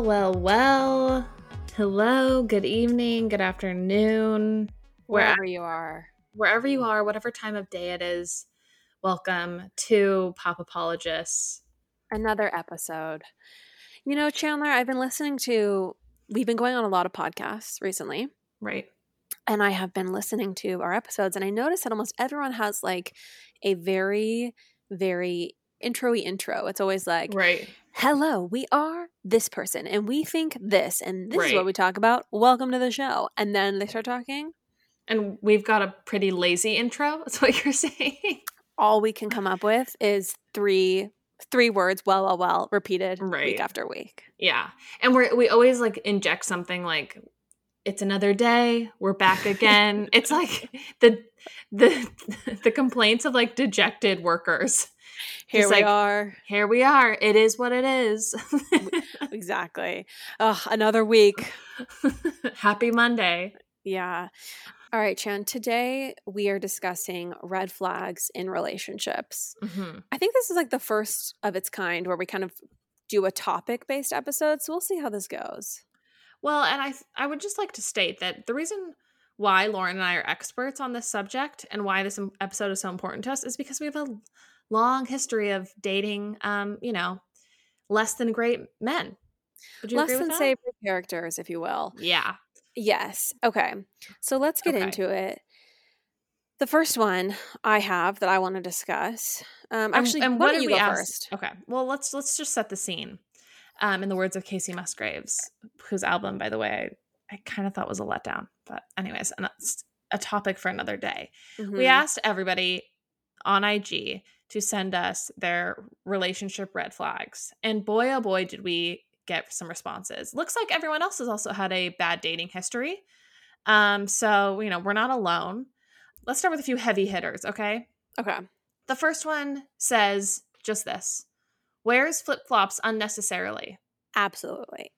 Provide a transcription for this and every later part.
Well. Hello, good evening, good afternoon. Wherever you are, whatever time of day it is, welcome to Pop Apologists. Another episode. You know, Chandler, we've been going on a lot of podcasts recently. Right. And I have been listening to our episodes, and I noticed that almost everyone has like a very, very intro-y intro. It's always like, right. Hello, we are this person, and we think this, and this is what we talk about. Welcome to the show. And then they start talking. And we've got a pretty lazy intro. That's what you're saying. All we can come up with is three words, well, repeated week after week. Yeah. And we always like inject something like, it's another day. We're back again. It's like the complaints of like dejected workers. Here we are. It is what it is. Exactly. Oh, another week. Happy Monday. Yeah. All right, Chan. Today we are discussing red flags in relationships. Mm-hmm. I think this is like the first of its kind where we kind of do a topic-based episode. So we'll see how this goes. Well, and I would just like to state that the reason why Lauren and I are experts on this subject and why this episode is so important to us is because we have a long history of dating, less than great men. Would you agree with that? Savory characters, if you will. Yeah. Yes. Okay. So let's get into it. The first one I have that I want to discuss. What did you go first? Okay. Well, let's just set the scene. In the words of Kacey Musgraves, whose album, by the way, I kind of thought was a letdown. But anyways, and that's a topic for another day. Mm-hmm. We asked everybody on IG to send us their relationship red flags. And boy, oh boy, did we get some responses. Looks like everyone else has also had a bad dating history. So, we're not alone. Let's start with a few heavy hitters, okay? Okay. The first one says just this. Wears flip-flops unnecessarily. Absolutely.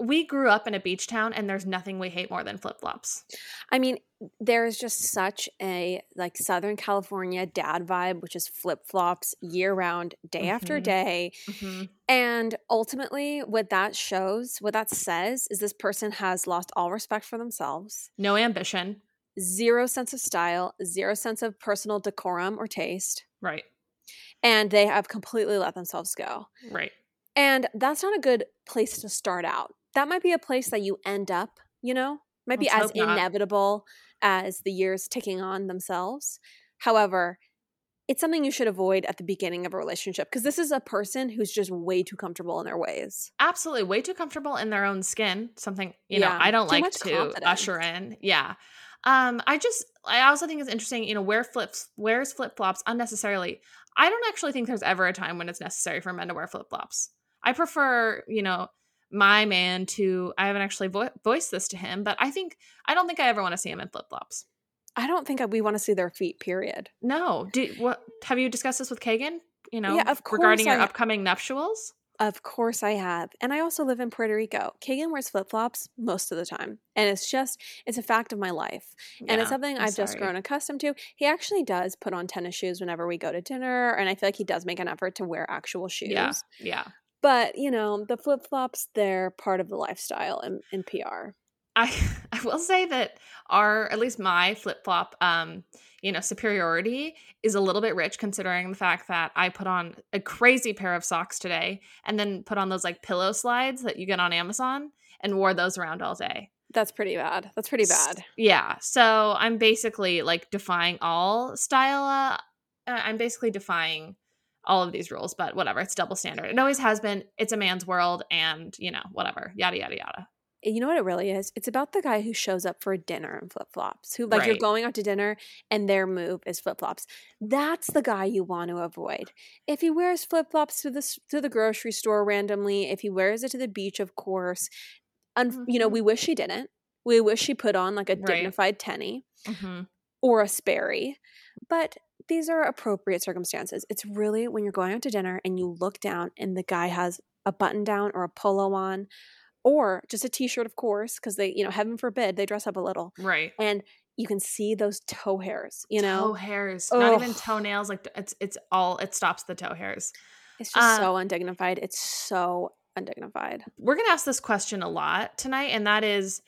We grew up in a beach town, and there's nothing we hate more than flip-flops. I mean, there is just such a like Southern California dad vibe, which is flip-flops year-round, day after day. Mm-hmm. And ultimately, what that says is this person has lost all respect for themselves. No ambition. Zero sense of style. Zero sense of personal decorum or taste. Right. And they have completely let themselves go. Right. And that's not a good place to start out. That might be a place that you end up, might be as inevitable as the years ticking on themselves. However, it's something you should avoid at the beginning of a relationship because this is a person who's just way too comfortable in their ways. Absolutely. Way too comfortable in their own skin. Something, I don't like to usher in. Yeah. I also think it's interesting, wears flip-flops unnecessarily. I don't actually think there's ever a time when it's necessary for men to wear flip-flops. I prefer, my man to – I haven't actually voiced this to him, but I don't think I ever want to see him in flip-flops. I don't think we want to see their feet, period. No. Have you discussed this with Kagan, yeah, of course, regarding your upcoming nuptials? Of course I have. And I also live in Puerto Rico. Kagan wears flip-flops most of the time. And it's a fact of my life. And it's something I've just grown accustomed to. He actually does put on tennis shoes whenever we go to dinner. And I feel like he does make an effort to wear actual shoes. Yeah. But, the flip-flops, they're part of the lifestyle in PR. I will say that at least my flip-flop, superiority is a little bit rich considering the fact that I put on a crazy pair of socks today and then put on those like pillow slides that you get on Amazon and wore those around all day. That's pretty bad. Yeah. So I'm basically like defying all style. I'm basically defying all of these rules, but whatever. It's double standard. It always has been. It's a man's world and, whatever. Yada, yada, yada. You know what it really is? It's about the guy who shows up for dinner in flip-flops, who you're going out to dinner and their move is flip-flops. That's the guy you want to avoid. If he wears flip-flops to the grocery store randomly, if he wears it to the beach, of course, we wish he didn't. We wish he put on like a dignified tenny or a Sperry. But these are appropriate circumstances. It's really when you're going out to dinner and you look down and the guy has a button down or a polo on. Or just a t-shirt, of course, because they, heaven forbid, they dress up a little. Right. And you can see those toe hairs, Toe hairs. Ugh. Not even toenails. Like it stops the toe hairs. It's just so undignified. It's so undignified. We're going to ask this question a lot tonight, and that is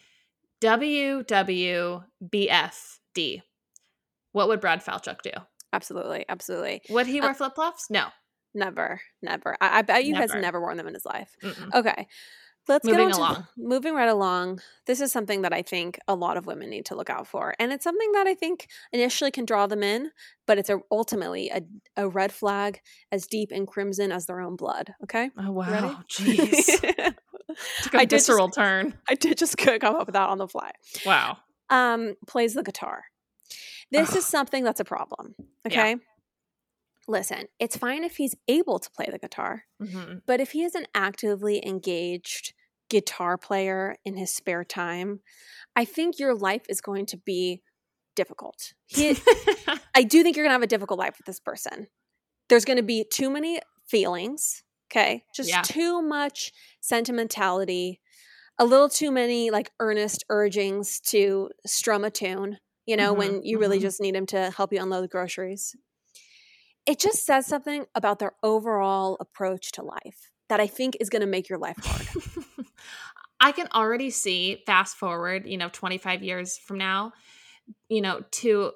WWBFD. What would Brad Falchuk do? Absolutely. Absolutely. Would he wear flip-flops? No. Never. Never. I bet you has never worn them in his life. Mm-mm. Okay. Let's get along. Moving right along. This is something that I think a lot of women need to look out for. And it's something that I think initially can draw them in, but it's ultimately a red flag as deep and crimson as their own blood. Okay? Oh, wow. Ready? Jeez. Took a visceral turn. I did just come up with that on the fly. Wow. Plays the guitar. This is something that's a problem. Okay? Yeah. Listen, it's fine if he's able to play the guitar, mm-hmm. but if he is an actively engaged guitar player in his spare time, I think your life is going to be difficult. I do think you're going to have a difficult life with this person. There's going to be too many feelings, okay? Just too much sentimentality, a little too many like earnest urgings to strum a tune, you know, mm-hmm. when you really mm-hmm. just need him to help you unload the groceries. It just says something about their overall approach to life that I think is going to make your life hard. I can already see, fast forward, 25 years from now, to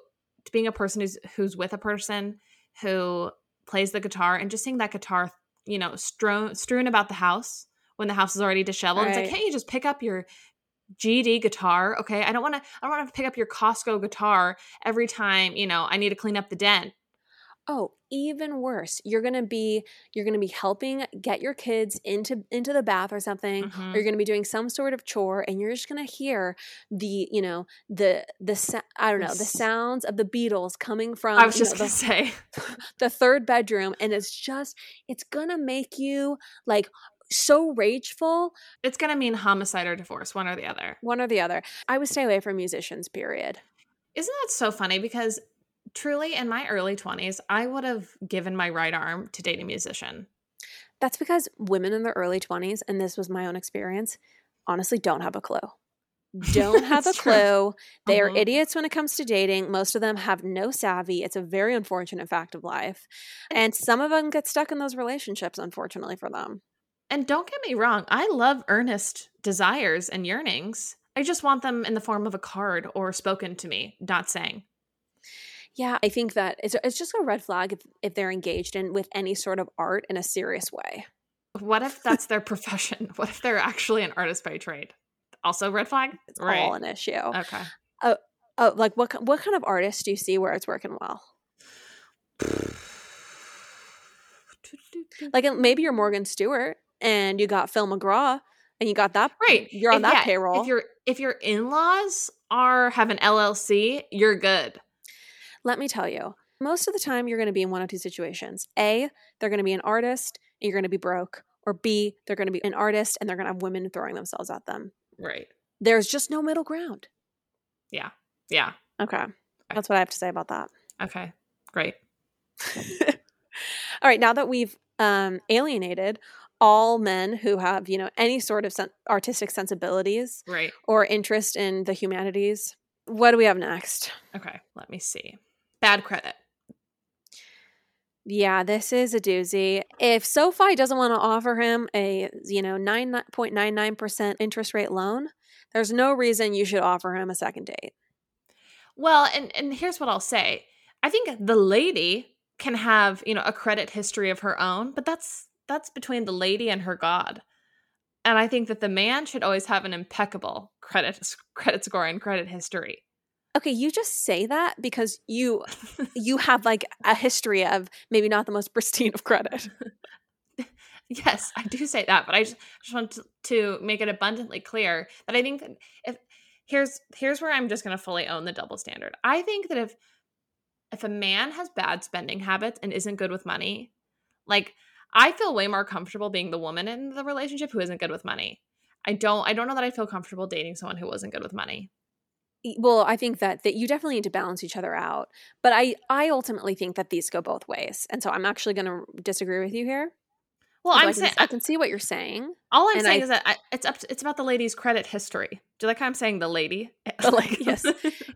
being a person who's with a person who plays the guitar and just seeing that guitar, strewn about the house when the house is already disheveled. Right. It's like, hey, you just pick up your GD guitar, okay? I don't want to have to pick up your Costco guitar every time, I need to clean up the den. Oh, even worse. You're gonna be helping get your kids into the bath or something, mm-hmm. or you're gonna be doing some sort of chore, and you're just gonna hear the sounds of the Beatles coming from. I was just gonna say the third bedroom, and it's gonna make you like so rageful. It's gonna mean homicide or divorce, one or the other. One or the other. I would stay away from musicians. Period. Isn't that so funny? Because truly, in my early 20s, I would have given my right arm to date a musician. That's because women in their early 20s, and this was my own experience, honestly don't have a clue. Don't have a clue. True. They are idiots when it comes to dating. Most of them have no savvy. It's a very unfortunate fact of life. And some of them get stuck in those relationships, unfortunately for them. And don't get me wrong. I love earnest desires and yearnings. I just want them in the form of a card or spoken to me, not saying. Yeah, I think that it's just a red flag if they're engaged with any sort of art in a serious way. What if that's their profession? What if they're actually an artist by trade? Also red flag? It's right. All an issue. Okay. Like what kind of artist do you see where it's working well? Like maybe you're Morgan Stewart and you got Phil McGraw and you got that. Right. You're on that payroll. If your in-laws have an LLC, you're good. Let me tell you, most of the time you're going to be in one of two situations. A, they're going to be an artist and you're going to be broke. Or B, they're going to be an artist and they're going to have women throwing themselves at them. Right. There's just no middle ground. Yeah. Yeah. Okay. That's what I have to say about that. Okay. Great. All right. Now that we've alienated all men who have, any sort of artistic sensibilities right. or interest in the humanities, what do we have next? Okay. Let me see. Bad credit. Yeah, this is a doozy. If SoFi doesn't want to offer him a, 9.99% interest rate loan, there's no reason you should offer him a second date. Well, and here's what I'll say. I think the lady can have, a credit history of her own, but that's between the lady and her God. And I think that the man should always have an impeccable credit score and credit history. Okay, you just say that because you have like a history of maybe not the most pristine of credit. Yes, I do say that, but I just want to make it abundantly clear that I think here's where I'm just going to fully own the double standard. I think that if a man has bad spending habits and isn't good with money, like I feel way more comfortable being the woman in the relationship who isn't good with money. I don't know that I feel comfortable dating someone who wasn't good with money. Well, I think that you definitely need to balance each other out. But I ultimately think that these go both ways. And so I'm actually going to disagree with you here. Well, I'm saying I can see what you're saying. All I'm saying is that it's about the lady's credit history. Do you like how I'm saying the lady? Yes.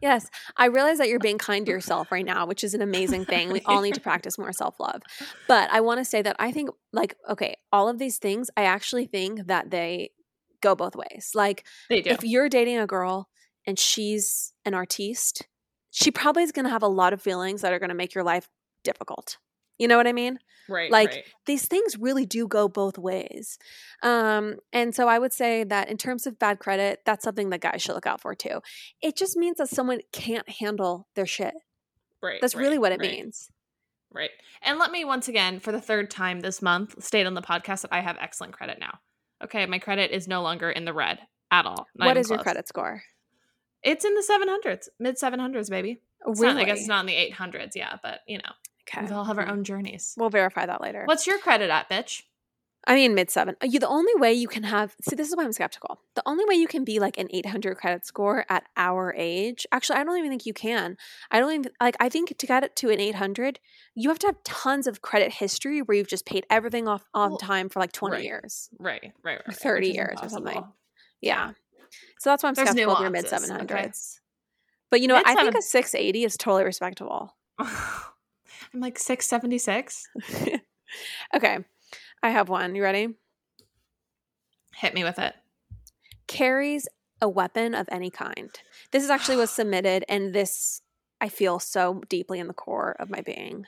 Yes. I realize that you're being kind to yourself right now, which is an amazing thing. We all need to practice more self-love. But I want to say that I think all of these things, I actually think that they go both ways. Like if you're dating a girl and she's an artiste, she probably is going to have a lot of feelings that are going to make your life difficult. You know what I mean? Right. These things really do go both ways. And so I would say that in terms of bad credit, that's something that guys should look out for too. It just means that someone can't handle their shit. Right. That's really what it means. Right. And let me once again, for the third time this month, state on the podcast that I have excellent credit now. Okay. My credit is no longer in the red at all. What is your credit score? It's in the 700s, mid 700s, baby. Really? I guess it's not in the 800s. Yeah. But you know. Okay. We all have our own journeys. We'll verify that later. What's your credit at, bitch? I mean, mid-7. The only way you can have – see, this is why I'm skeptical. The only way you can be like an 800 credit score at our age – actually, I don't even think you can. I don't even – I think to get it to an 800, you have to have tons of credit history where you've just paid everything off on time for like 20 years. Right. Or 30 years impossible. Or something. Yeah. So that's why I'm skeptical of your mid-700s. Okay. But you know what? I think a 680 is totally respectable. I'm like 676. Okay. I have one. You ready? Hit me with it. Carries a weapon of any kind. This actually was submitted, and this I feel so deeply in the core of my being.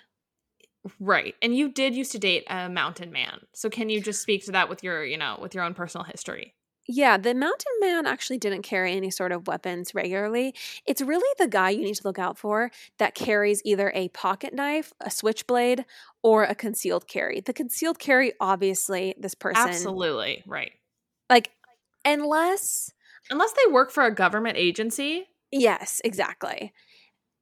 Right. And you did used to date a mountain man. So can you just speak to that with your, with your own personal history? Yeah, the mountain man actually didn't carry any sort of weapons regularly. It's really the guy you need to look out for that carries either a pocket knife, a switchblade, or a concealed carry. The concealed carry, obviously, this person. Absolutely, right. Unless they work for a government agency. Yes, exactly.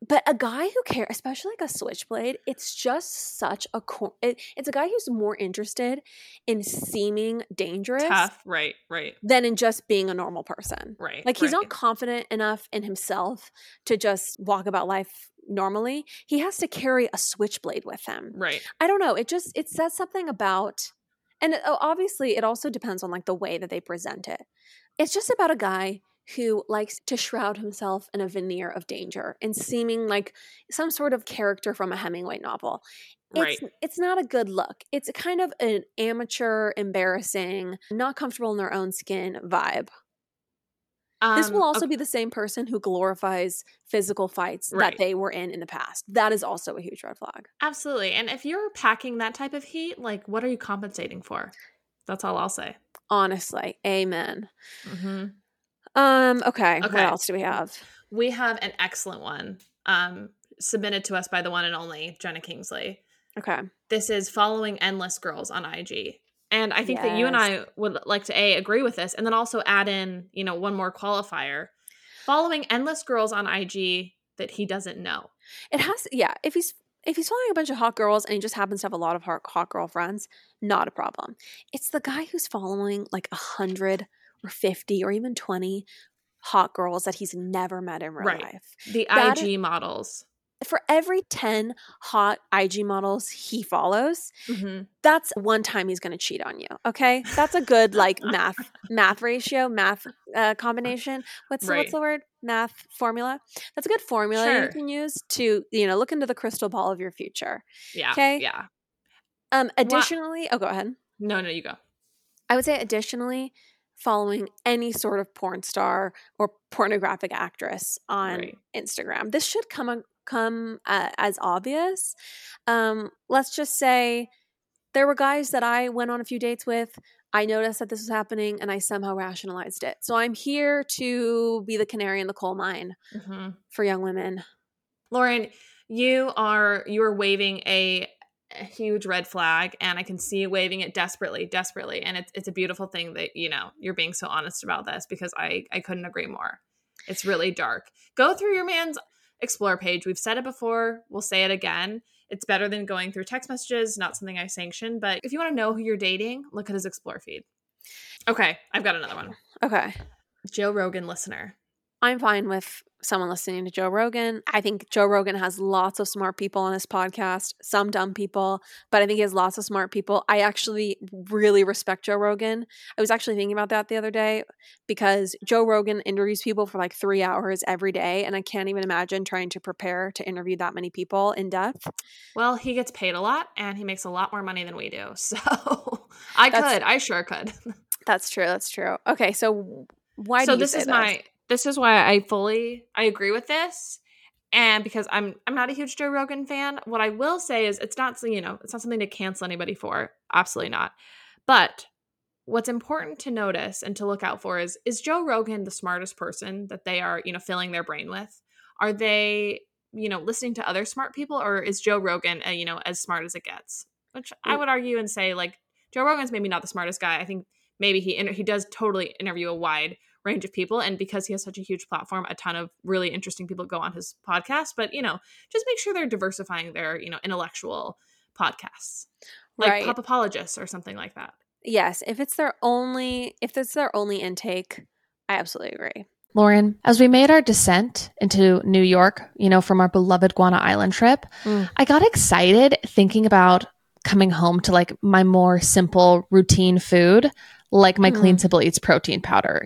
But a guy who cares, especially like a switchblade, it's just such a – it's a guy who's more interested in seeming dangerous. Tough, right. Than in just being a normal person. Right. Like he's not confident enough in himself to just walk about life normally. He has to carry a switchblade with him. Right. I don't know. It says something about – and obviously it also depends on like the way that they present it. It's just about a guy – who likes to shroud himself in a veneer of danger and seeming like some sort of character from a Hemingway novel. Right. It's not a good look. It's kind of an amateur, embarrassing, not comfortable in their own skin vibe. This will also be the same person who glorifies physical fights that they were in the past. That is also a huge red flag. Absolutely. And if you're packing that type of heat, what are you compensating for? That's all I'll say. Honestly. Amen. Mm-hmm. Okay. What else do we have? We have an excellent one submitted to us by the one and only Jenna Kingsley. Okay. This is following endless girls on IG. And I think that you and I would like to agree with this and then also add in, one more qualifier. Following endless girls on IG that he doesn't know. It has – yeah. If he's following a bunch of hot girls and he just happens to have a lot of hot girl friends, not a problem. It's the guy who's following 100 or 50 or even 20 hot girls that he's never met in real life. The IG models. For every 10 hot IG models he follows, mm-hmm. that's one time he's going to cheat on you, okay? That's a good math combination. What's the word? Math formula. That's a good formula you can use to, look into the crystal ball of your future. Yeah. Okay? Yeah. Additionally, go ahead. No, you go. I would say additionally, following any sort of porn star or pornographic actress on Instagram. This should come as obvious. Let's just say there were guys that I went on a few dates with. I noticed that this was happening and I somehow rationalized it. So I'm here to be the canary in the coal mine mm-hmm. for young women. Lauren, you are waving a huge red flag, and I can see you waving it desperately. And it's a beautiful thing that, you're being so honest about this because I couldn't agree more. It's really dark. Go through your man's Explore page. We've said it before. We'll say it again. It's better than going through text messages, not something I sanction. But if you want to know who you're dating, look at his Explore feed. Okay. I've got another one. Okay. Joe Rogan listener. I'm fine with someone listening to Joe Rogan. I think Joe Rogan has lots of smart people on his podcast, some dumb people, but I think he has lots of smart people. I actually really respect Joe Rogan. I was actually thinking about that the other day because Joe Rogan interviews people for like 3 hours every day, and I can't even imagine trying to prepare to interview that many people in depth. Well, he gets paid a lot and he makes a lot more money than we do. So I sure could. That's true. That's true. Okay. So why do you say this? This is why I agree with this, and because I'm not a huge Joe Rogan fan. What I will say is it's not something to cancel anybody for. Absolutely not. But what's important to notice and to look out for is Joe Rogan the smartest person that they are, filling their brain with? Are they, listening to other smart people, or is Joe Rogan, as smart as it gets? Which I would argue and say, like, Joe Rogan's maybe not the smartest guy. I think maybe he does totally interview a wide range of people, and because he has such a huge platform, a ton of really interesting people go on his podcast, but just make sure they're diversifying their intellectual podcasts, like right. Pop Apologists or something like that. Yes, if it's their only intake, I absolutely agree. Lauren, as we made our descent into New York, from our beloved Guana Island trip, I got excited thinking about coming home to like my more simple routine food, like my Clean Simple Eats protein powder.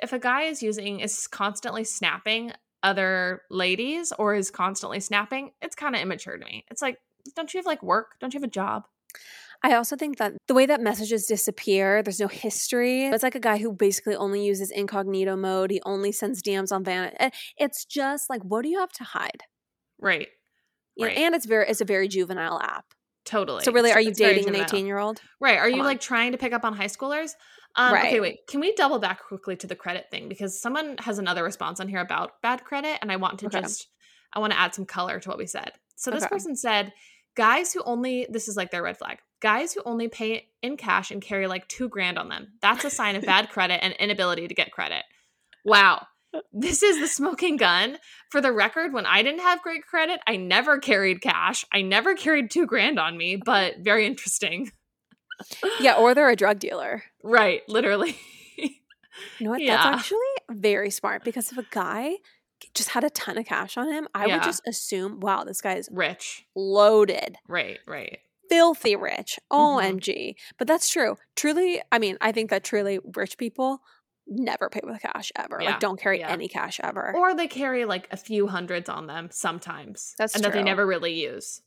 If a guy is constantly snapping other ladies or is constantly snapping, it's kind of immature to me. It's like, don't you have like work? Don't you have a job? I also think that the way that messages disappear, there's no history. It's like a guy who basically only uses incognito mode. He only sends DMs on Van. It's just like, what do you have to hide? Right. Right. And it's a very juvenile app. Totally. So really, are you dating an 18-year-old? Right. Are you like trying to pick up on high schoolers? Right. Okay, wait. Can we double back quickly to the credit thing? Because someone has another response on here about bad credit, and I want to add some color to what we said. So this person said, this is like their red flag. Guys who only pay in cash and carry like $2,000 on them. That's a sign of bad credit and inability to get credit. Wow. This is the smoking gun. For the record, when I didn't have great credit, I never carried cash. I never carried $2,000 on me, but very interesting. Yeah, or they're a drug dealer. Right, literally. You know what? Yeah. That's actually very smart because if a guy just had a ton of cash on him, I would just assume, wow, this guy is rich, loaded. Right. Filthy rich. OMG. Mm-hmm. But that's true. Truly, I mean, I think that truly rich people never pay with cash ever. Yeah. Like don't carry any cash ever. Or they carry like a few hundreds on them sometimes. That's true. And that they never really use.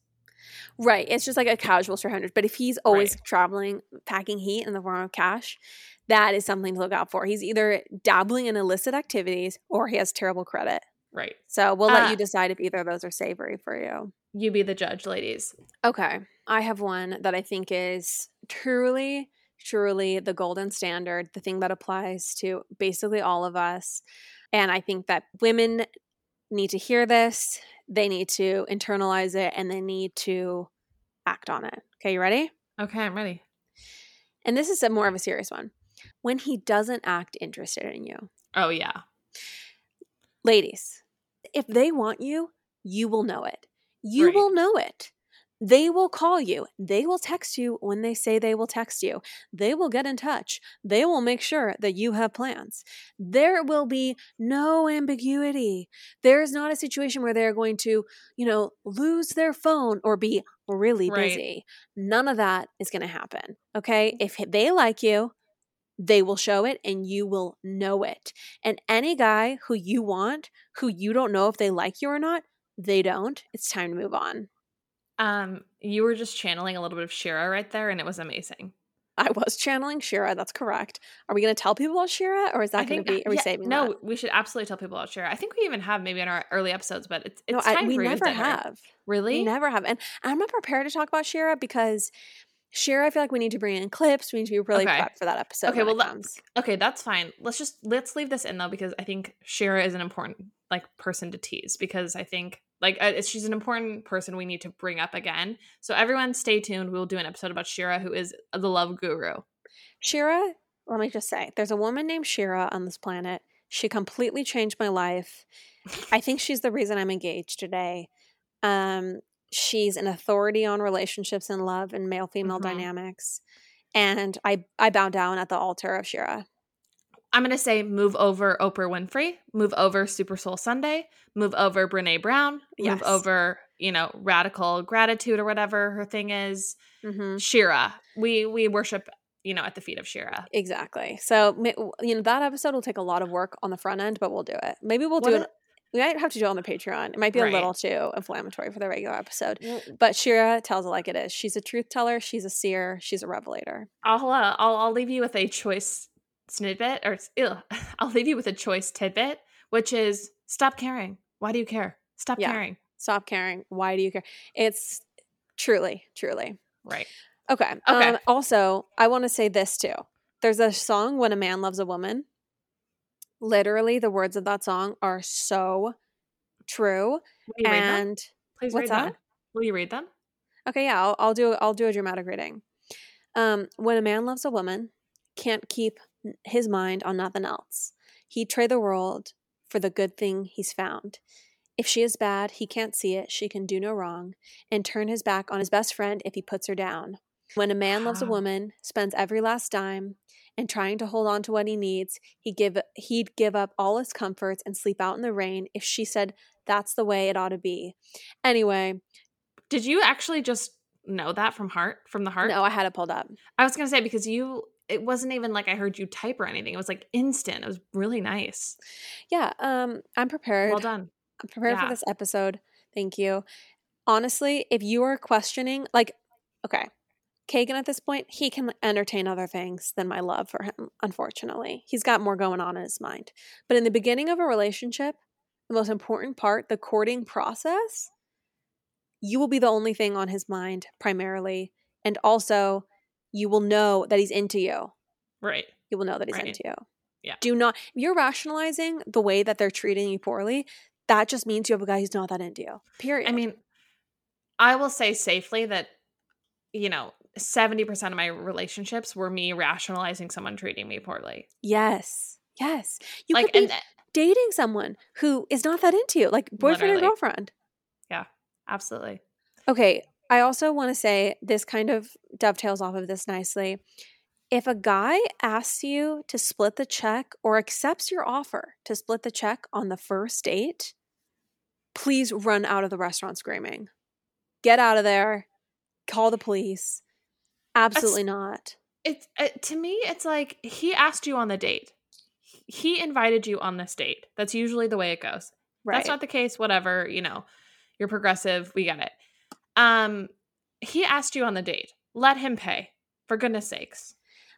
Right. It's just like a casual 300. But if he's always traveling, packing heat in the form of cash, that is something to look out for. He's either dabbling in illicit activities or he has terrible credit. Right. So we'll let you decide if either of those are savory for you. You be the judge, ladies. Okay. I have one that I think is truly, truly the golden standard, the thing that applies to basically all of us. And I think that women need to hear this. They need to internalize it, and they need to act on it. Okay, you ready? Okay, I'm ready. And this is a more of a serious one. When he doesn't act interested in you. Oh, yeah. Ladies, if they want you, you will know it. You right. will know it. They will call you. They will text you when they say they will text you. They will get in touch. They will make sure that you have plans. There will be no ambiguity. There is not a situation where they're going to, you know, lose their phone or be really busy. None of that is going to happen. Okay? If they like you, they will show it, and you will know it. And any guy who you want, who you don't know if they like you or not, they don't. It's time to move on. You were just channeling a little bit of Shira right there, and it was amazing. I was channeling Shira. That's correct. Are we going to tell people about Shira, or is that going to be? Are we saving? No, that? We should absolutely tell people about Shira. I think we even have maybe in our early episodes, but it's no, time we for never dinner. Have. Really, we never have. And I'm not prepared to talk about Shira because Shira, I feel like we need to bring in clips. We need to be really prepped for that episode. Okay, well, okay, that's fine. Let's leave this in though, because I think Shira is an important person to tease, because I think. She's an important person we need to bring up again. So everyone stay tuned. We'll do an episode about Shira, who is the love guru. Shira, let me just say, there's a woman named Shira on this planet. She completely changed my life. I think she's the reason I'm engaged today. She's an authority on relationships and love and male-female dynamics. And I bow down at the altar of Shira. I'm going to say move over Oprah Winfrey, move over Super Soul Sunday, move over Brene Brown, move over, radical gratitude or whatever her thing is. Shira. We worship, at the feet of Shira. Exactly. So, that episode will take a lot of work on the front end, but we'll do it. Maybe we'll do it. We might have to do it on the Patreon. It might be a little too inflammatory for the regular episode. But Shira tells it like it is. She's a truth teller. She's a seer. She's a revelator. I'll leave you with a choice snippet, I'll leave you with a choice tidbit, which is stop caring. Why do you care? Stop caring. Stop caring. Why do you care? It's truly, truly. Right. Okay. Also, I want to say this too. There's a song, When a Man Loves a Woman. Literally, the words of that song are so true. And please read them. Will you read them? Okay. Yeah. I'll do a dramatic reading. When a man loves a woman, can't keep his mind on nothing else. He'd trade the world for the good thing he's found. If she is bad, he can't see it. She can do no wrong, and turn his back on his best friend if he puts her down. When a man loves a woman, spends every last dime, and trying to hold on to what he needs, he'd give up all his comforts and sleep out in the rain if she said that's the way it ought to be. Anyway. Did you actually just know that from the heart? No, I had it pulled up. I was going to say, because it wasn't even like I heard you type or anything. It was like instant. It was really nice. Yeah. I'm prepared. Well done. I'm prepared for this episode. Thank you. Honestly, if you are questioning, Kagan at this point, he can entertain other things than my love for him, unfortunately. He's got more going on in his mind. But in the beginning of a relationship, the most important part, the courting process, you will be the only thing on his mind primarily. And also, you will know that he's into you. Right. You will know that he's into you. Yeah. If you're rationalizing the way that they're treating you poorly, that just means you have a guy who's not that into you. Period. I mean, I will say safely that, 70% of my relationships were me rationalizing someone treating me poorly. Yes. You could be dating someone who is not that into you, like boyfriend or girlfriend. Yeah, absolutely. Okay. I also want to say this kind of dovetails off of this nicely. If a guy asks you to split the check or accepts your offer to split the check on the first date, please run out of the restaurant screaming. Get out of there. Call the police. Absolutely not. To me, it's like he asked you on the date. He invited you on this date. That's usually the way it goes. Right. That's not the case. Whatever, you're progressive. We get it. He asked you on the date. Let him pay, for goodness sakes.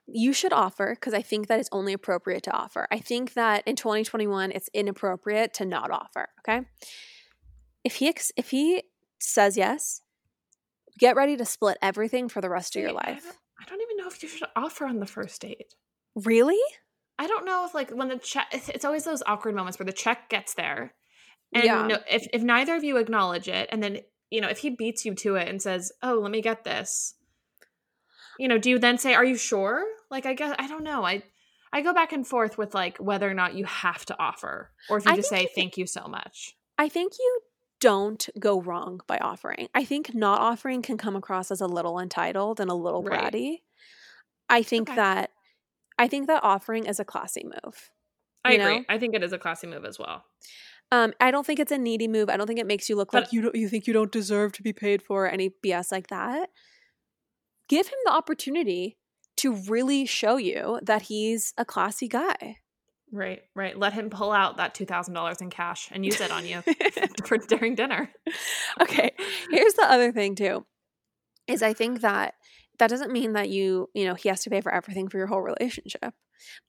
You should offer, because I think that it's only appropriate to offer. I think that in 2021, it's inappropriate to not offer, okay? If he says yes, get ready to split everything for the rest of your life. I don't even know if you should offer on the first date. Really? I don't know if like when the check, it's always those awkward moments where the check gets there. And no, if neither of you acknowledge it, and then, you know, if he beats you to it and says, oh, let me get this, you know, do you then say, are you sure? Like, I guess, I don't know. I go back and forth with like whether or not you have to offer, or if you just say, thank you so much. I think you don't go wrong by offering. I think not offering can come across as a little entitled and a little bratty. I think that offering is a classy move. I agree. I think it is a classy move as well. I don't think it's a needy move. I don't think it makes you look like you think you don't deserve to be paid for, any BS like that. Give him the opportunity to really show you that he's a classy guy. Right, right. Let him pull out that $2,000 in cash and use it on you for during dinner. Okay. Here's the other thing too, is I think that doesn't mean that you know, he has to pay for everything for your whole relationship.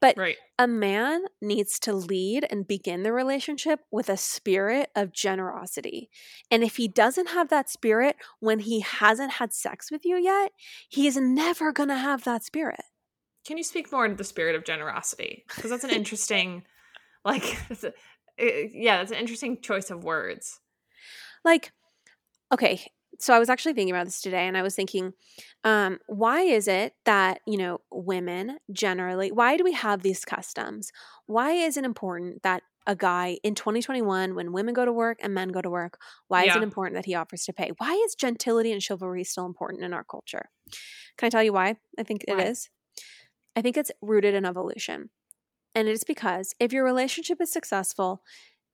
But a man needs to lead and begin the relationship with a spirit of generosity. And if he doesn't have that spirit when he hasn't had sex with you yet, he is never going to have that spirit. Can you speak more into the spirit of generosity? Because that's an interesting, that's an interesting choice of words. Like, okay. So I was actually thinking about this today, and I was thinking, why is it that, you know, women generally, why do we have these customs? Why is it important that a guy in 2021, when women go to work and men go to work, why is it important that he offers to pay? Why is gentility and chivalry still important in our culture? Can I tell you why? I think it is. I think it's rooted in evolution. And it's because if your relationship is successful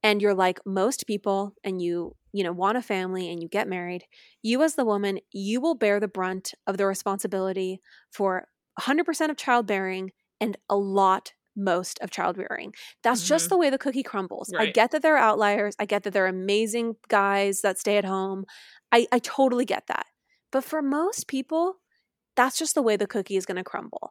and you're like most people and you know, want a family and you get married, you as the woman, you will bear the brunt of the responsibility for 100% of childbearing and most of child rearing. That's just the way the cookie crumbles. Right. I get that there are outliers. I get that there are amazing guys that stay at home. I totally get that. But for most people, that's just the way the cookie is going to crumble.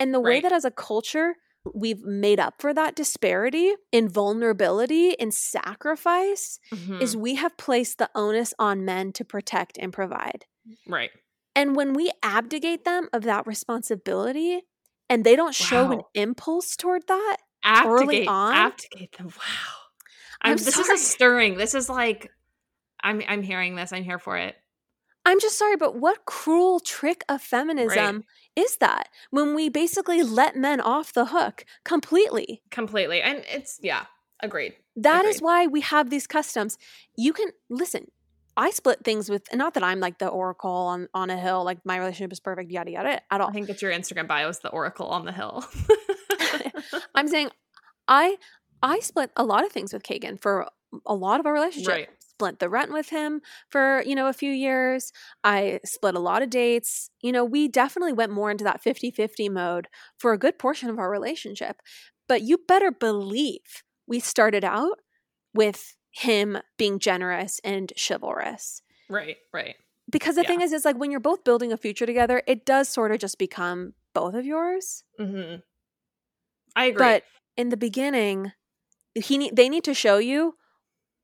And the way that as a culture, we've made up for that disparity in vulnerability, and sacrifice, is we have placed the onus on men to protect and provide. Right. And when we abdicate them of that responsibility and they don't show an impulse toward that early on. Abdicate them. Wow. This is a stirring. This is like, I'm hearing this. I'm here for it. I'm just sorry, but what cruel trick of feminism is that, when we basically let men off the hook completely? Completely. And it's, agreed. That is why we have these customs. You can, listen, I split things with, not that I'm like the oracle on a hill, like my relationship is perfect, yada, yada, at all. I think that's your Instagram bio is the oracle on the hill. I'm saying I split a lot of things with Kagan for a lot of our relationship. Right. Split the rent with him for, you know, a few years. I split a lot of dates. You know, we definitely went more into that 50-50 mode for a good portion of our relationship. But you better believe we started out with him being generous and chivalrous. Right, right. Because the thing is, it's like when you're both building a future together, it does sort of just become both of yours. Mm-hmm. I agree. But in the beginning, they need to show you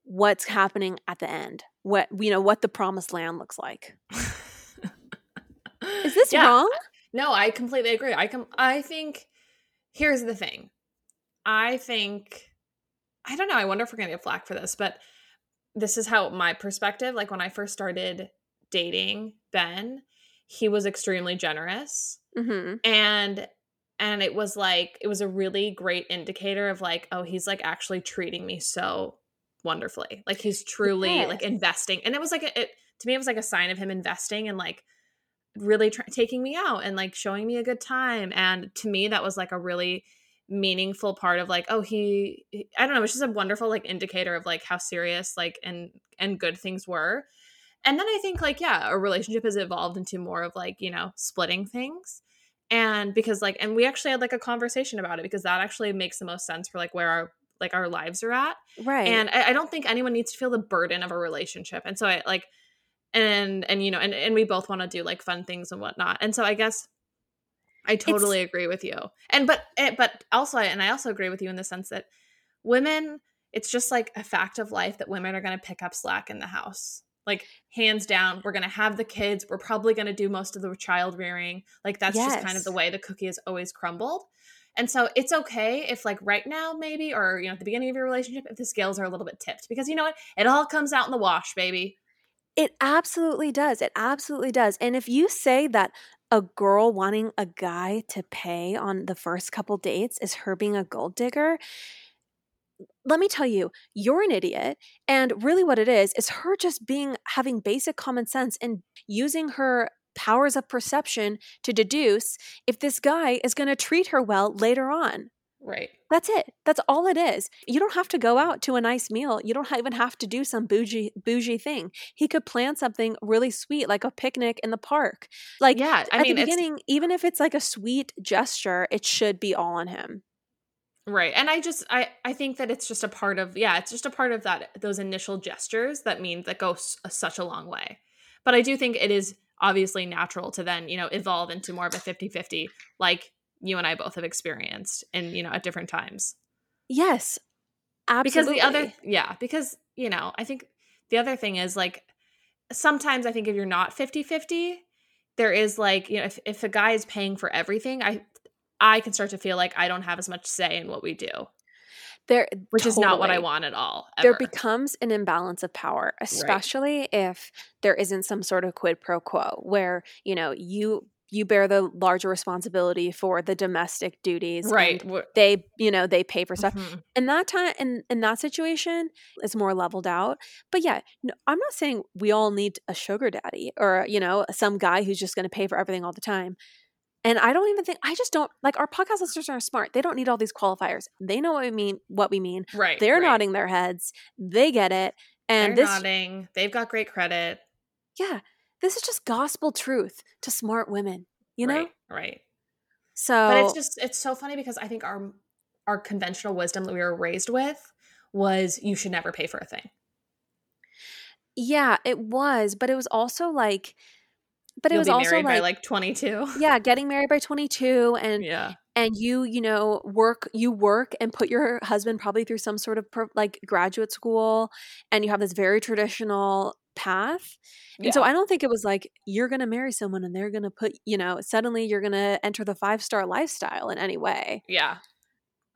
what's happening at the end, what the promised land looks like. Is this wrong? No, I completely agree. I think here's the thing. I don't know. I wonder if we're going to get flack for this, but this is how my perspective, like when I first started dating Ben, he was extremely generous. Mm-hmm. And it was like, it was a really great indicator of like, oh, he's like actually treating me so wonderfully, like he's truly like investing, and it was like to me it was like a sign of him investing and like really taking me out and like showing me a good time. And to me that was like a really meaningful part of like, oh, he I don't know, it's just a wonderful like indicator of like how serious like and good things were. And then I think like our relationship has evolved into more of like, you know, splitting things. And because like, and we actually had like a conversation about it because that actually makes the most sense for like where our lives are at. Right. And I don't think anyone needs to feel the burden of a relationship. And so I like, and you know, and we both want to do like fun things and whatnot. And so I guess I totally agree with you. And, I also agree with you in the sense that women, it's just like a fact of life that women are going to pick up slack in the house. Like, hands down, we're going to have the kids. We're probably going to do most of the child rearing. Like, that's yes. just kind of the way the cookie has always crumbled. And so it's okay if, like, right now maybe, or, you know, at the beginning of your relationship, if the scales are a little bit tipped, because you know what? It all comes out in the wash, baby. It absolutely does. It absolutely does. And if you say that a girl wanting a guy to pay on the first couple dates is her being a gold digger, let me tell you, you're an idiot. And really what it is her just having basic common sense and using her powers of perception to deduce if this guy is going to treat her well later on. Right. That's it. That's all it is. You don't have to go out to a nice meal. You don't even have to do some bougie thing. He could plan something really sweet, like a picnic in the park. Like, yeah, I mean, the beginning, even if it's like a sweet gesture, it should be all on him. Right. And I think that it's just a part of, it's just a part of that, those initial gestures that go such a long way. But I do think it is obviously natural to then, you know, evolve into more of a 50-50, like you and I both have experienced and, you know, at different times. Yes, absolutely. Because, you know, I think the other thing is, like, sometimes I think if you're not 50-50, there is, like, you know, if a guy is paying for everything, I can start to feel like I don't have as much say in what we do. Which is not what I want at all. Ever. There becomes an imbalance of power, especially if there isn't some sort of quid pro quo where, you know, you bear the larger responsibility for the domestic duties. Right. And they pay for stuff. Mm-hmm. And that time, in that situation, it's more leveled out. But yeah, no, I'm not saying we all need a sugar daddy or, you know, some guy who's just going to pay for everything all the time. And I just don't our podcast listeners are smart. They don't need all these qualifiers. They know what we mean. Right. They're nodding their heads. They get it. And they're nodding. They've got great credit. Yeah. This is just gospel truth to smart women, you know? Right. So, but it's so funny because I think our conventional wisdom that we were raised with was you should never pay for a thing. Yeah, it was, but it was also like, You'll be married by like 22. Yeah, getting married by 22 and you work and put your husband probably through some sort of like graduate school, and you have this very traditional path. And so I don't think it was like you're going to marry someone and they're going to suddenly you're going to enter the 5-star lifestyle in any way. Yeah.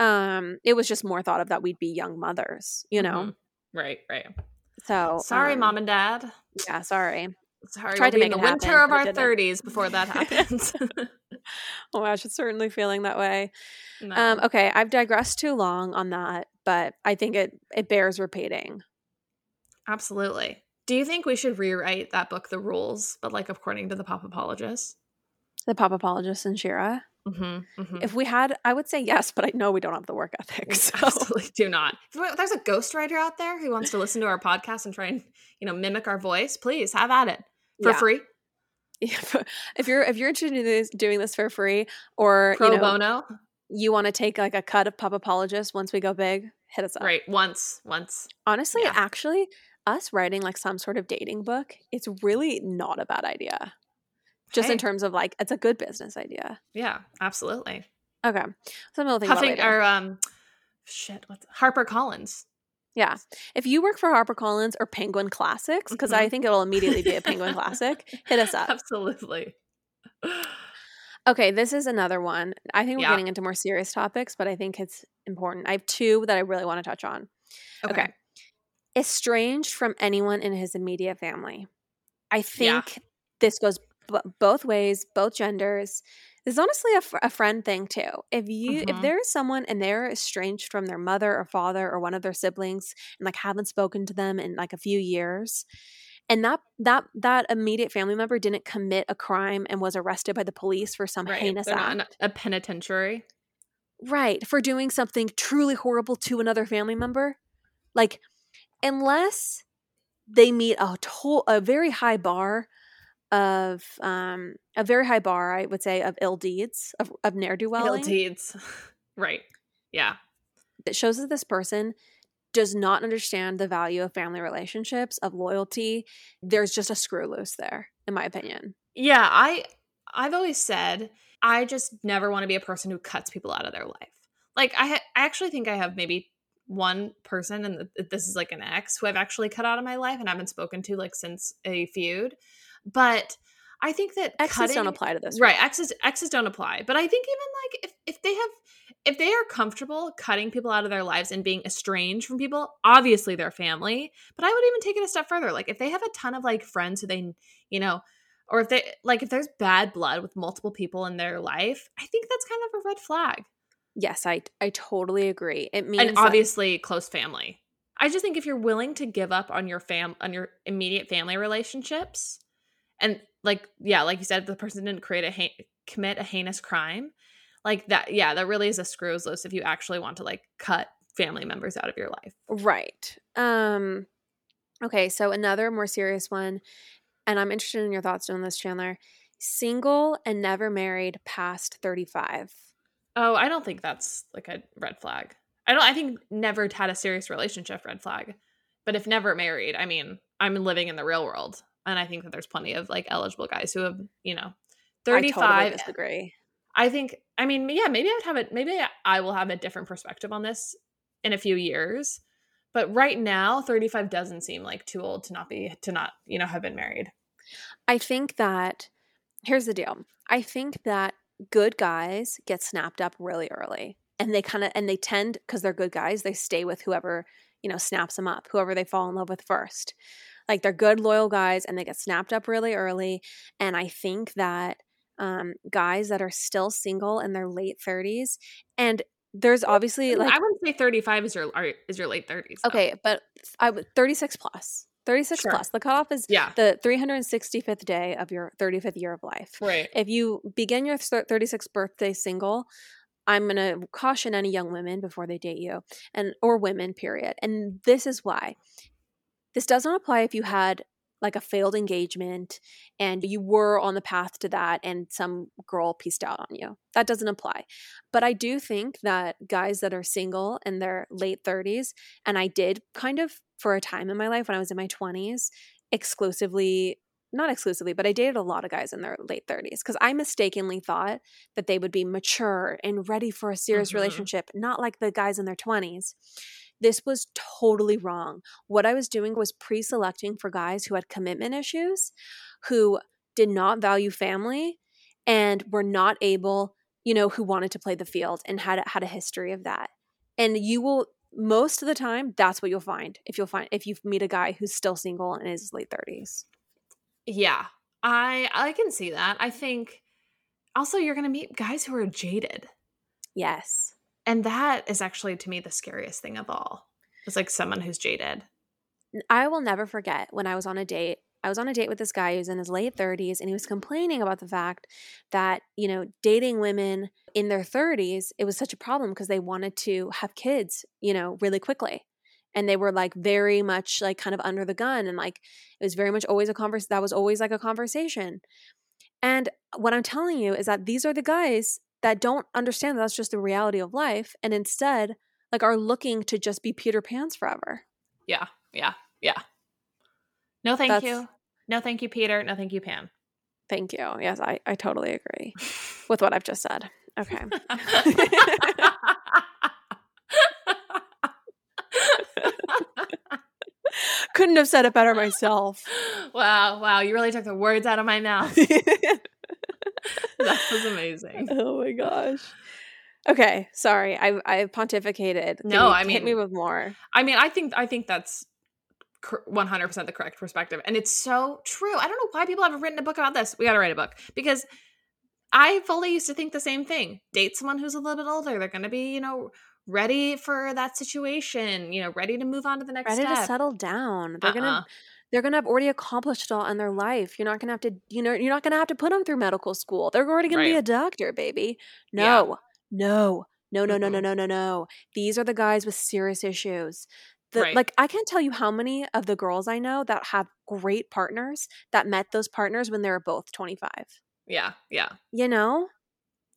It was just more thought of that we'd be young mothers, you know. Mm-hmm. Right. So, sorry mom and dad. Yeah, sorry. Tried to make the winter of our 30s before that happens. Oh my gosh, it's certainly feeling that way. No. Okay, I've digressed too long on that, but I think it bears repeating. Absolutely. Do you think we should rewrite that book, The Rules, but like according to the Pop Apologists? The Pop Apologists and Shira? Mm-hmm, mm-hmm. If we had, I would say yes, but I know we don't have the work ethic. So. Absolutely do not. If there's a ghostwriter out there who wants to listen to our podcast and try and, you know, mimic our voice, please have at it for free. Yeah. If you're interested in doing this for free or pro bono, you want to take like a cut of Pop Apologists once we go big, hit us up. Right. Once. Honestly, actually, us writing like some sort of dating book, it's really not a bad idea. Just in terms of like, it's a good business idea. Yeah, absolutely. Okay. So we'll think about later. What's HarperCollins. Yeah. If you work for HarperCollins or Penguin Classics, because I think it'll immediately be a Penguin Classic, hit us up. Absolutely. Okay. This is another one. I think we're getting into more serious topics, but I think it's important. I have two that I really want to touch on. Okay. Estranged from anyone in his immediate family. I think this goes both ways, both genders. This is honestly a friend thing too. If there is someone and they're estranged from their mother or father or one of their siblings and like haven't spoken to them in like a few years, and that immediate family member didn't commit a crime and was arrested by the police for some heinous act. Not a penitentiary. Right. For doing something truly horrible to another family member. Like, unless they meet a very high bar, I would say, of ill deeds, of ne'er-do-welling. Ill deeds. Right. Yeah. That shows that this person does not understand the value of family relationships, of loyalty. There's just a screw loose there, in my opinion. Yeah. I've always said, I just never want to be a person who cuts people out of their life. Like, I actually think I have maybe one person, and this is like an ex who I've actually cut out of my life and haven't spoken to like since a feud. But I think that exes don't apply to this, right? Exes don't apply. But I think even like if they are comfortable cutting people out of their lives and being estranged from people, obviously their family. But I would even take it a step further. Like if they have a ton of like friends who they, you know, or if they like, if there's bad blood with multiple people in their life, I think that's kind of a red flag. Yes, I totally agree. It means, and obviously close family. I just think if you're willing to give up on your immediate family relationships, and like, yeah, like you said, the person didn't commit a heinous crime, like that. Yeah, that really is a screws loose if you actually want to like cut family members out of your life. Right. Okay. So another more serious one, and I'm interested in your thoughts on this, Chandler. Single and never married past 35. Oh, I don't think that's like a red flag. I think never had a serious relationship red flag, but if never married, I mean, I'm living in the real world. And I think that there's plenty of like eligible guys who have, you know, 35. I totally disagree. I think, I mean, yeah, maybe I will have a different perspective on this in a few years. But right now, 35 doesn't seem like too old to not, you know, have been married. I think that, here's the deal. I think that good guys get snapped up really early, and they tend, because they're good guys, they stay with whoever, you know, snaps them up, whoever they fall in love with first. Like they're good, loyal guys, and they get snapped up really early. And I think that guys that are still single in their late 30s, and there's obviously like – I wouldn't say 35 is your late 30s. Though. Okay, but 36 plus. 36 sure. plus. The cutoff is the 365th day of your 35th year of life. Right. If you begin your 36th birthday single – I'm going to caution any young women before they date you, and or women, period. And this is why. This doesn't apply if you had like a failed engagement and you were on the path to that and some girl peaced out on you. That doesn't apply. But I do think that guys that are single in their late 30s, and I did kind of for a time in my life when I was in my 20s, not exclusively, but I dated a lot of guys in their late 30s because I mistakenly thought that they would be mature and ready for a serious relationship, not like the guys in their 20s. This was totally wrong. What I was doing was pre-selecting for guys who had commitment issues, who did not value family, and were not able, you know, who wanted to play the field and had a history of that. And you will most of the time, that's what you'll find if you meet a guy who's still single and is late 30s. Yeah, I can see that. I think also you're going to meet guys who are jaded. Yes. And that is actually, to me, the scariest thing of all. It's like someone who's jaded. I will never forget when I was on a date. I was on a date with this guy who's in his late 30s, and he was complaining about the fact that, you know, dating women in their 30s, it was such a problem because they wanted to have kids, you know, really quickly. And they were like very much like kind of under the gun, and like it was very much always a conversation. And what I'm telling you is that these are the guys that don't understand that that's just the reality of life, and instead like are looking to just be Peter Pans forever. Yeah, yeah, yeah. No, thank you. No, thank you, Peter. No, thank you, Pan. Thank you. Yes, I totally agree with what I've just said. Okay. Couldn't have said it better myself. Wow. You really took the words out of my mouth. That was amazing. Oh my gosh. Okay. Sorry. I pontificated. No, I mean, hit me with more. I mean, I think that's 100% the correct perspective. And it's so true. I don't know why people haven't written a book about this. We got to write a book, because I fully used to think the same thing. Date someone who's a little bit older. They're going to be, you know, ready for that situation, you know, ready to move on to the next step. Ready to settle down. They're gonna have already accomplished it all in their life. You're not gonna have to, you know, you're not gonna have to put them through medical school. They're already gonna be a doctor, baby. No. These are the guys with serious issues. Like, I can't tell you how many of the girls I know that have great partners that met those partners when they were both 25. Yeah. You know?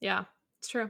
Yeah, it's true.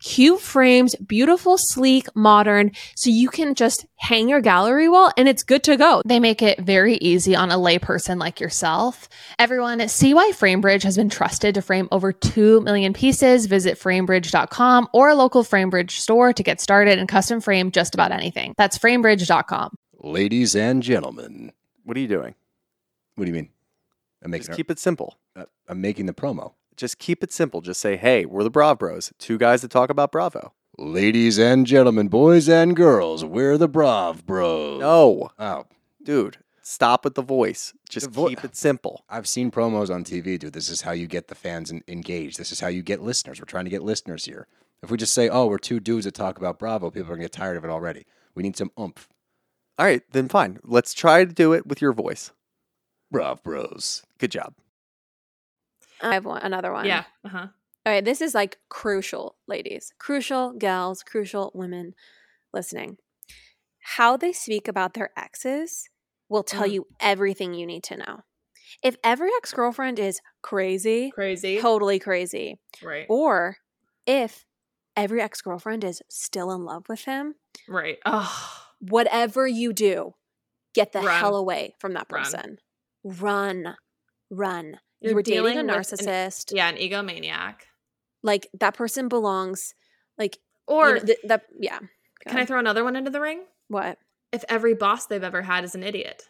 cute frames, beautiful, sleek, modern, so you can just hang your gallery wall and it's good to go. They make it very easy on a layperson like yourself. Everyone, see why Framebridge has been trusted to frame over 2 million pieces. Visit framebridge.com or a local Framebridge store to get started and custom frame just about anything. That's framebridge.com. Ladies and gentlemen. What are you doing? What do you mean? Just keep it simple. I'm making the promo. Just keep it simple. Just say, hey, we're the Brav Bros, 2 guys that talk about Bravo. Ladies and gentlemen, boys and girls, we're the Brav Bros. No. Oh. Dude, stop with the voice. Just keep it simple. I've seen promos on TV, dude. This is how you get the fans engaged. This is how you get listeners. We're trying to get listeners here. If we just say, oh, we're 2 dudes that talk about Bravo, people are going to get tired of it already. We need some oomph. All right, then fine. Let's try to do it with your voice. Brav Bros. Good job. I have another one. Yeah. Uh-huh. All right. This is like crucial, ladies. Crucial gals, crucial women listening. How they speak about their exes will tell you everything you need to know. If every ex-girlfriend is crazy, totally crazy, right? Or if every ex-girlfriend is still in love with him, right? Oh. Whatever you do, get the hell away from that person. Run. You were dating a narcissist. An egomaniac. Like, that person belongs, like, or, you know, that, yeah. Can I throw another one into the ring? What? If every boss they've ever had is an idiot.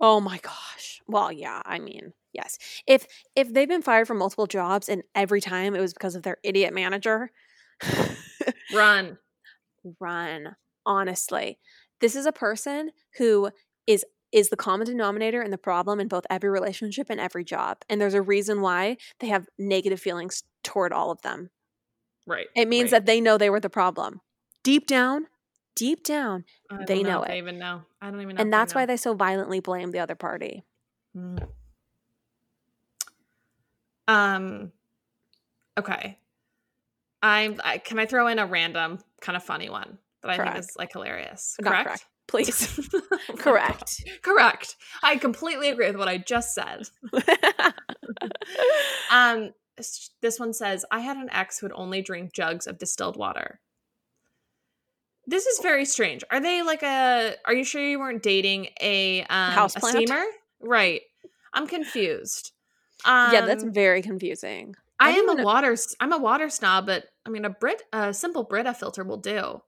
Oh, my gosh. Well, yeah, I mean, yes. If they've been fired from multiple jobs and every time it was because of their idiot manager. Run. Honestly. This is a person who is the common denominator and the problem in both every relationship and every job. And there's a reason why they have negative feelings toward all of them. Right. It means that they know they were the problem. Deep down, they know it. I don't even know. And that's why they so violently blame the other party. Mm. Okay. Can I throw in a random kind of funny one that I think is like hilarious? Correct? Please. Correct. I completely agree with what I just said. This one says, I had an ex who would only drink jugs of distilled water. This is very strange. Are you sure you weren't dating a steamer? Right. I'm confused. Yeah, that's very confusing. I'm a water snob, but I mean, a simple Brita filter will do.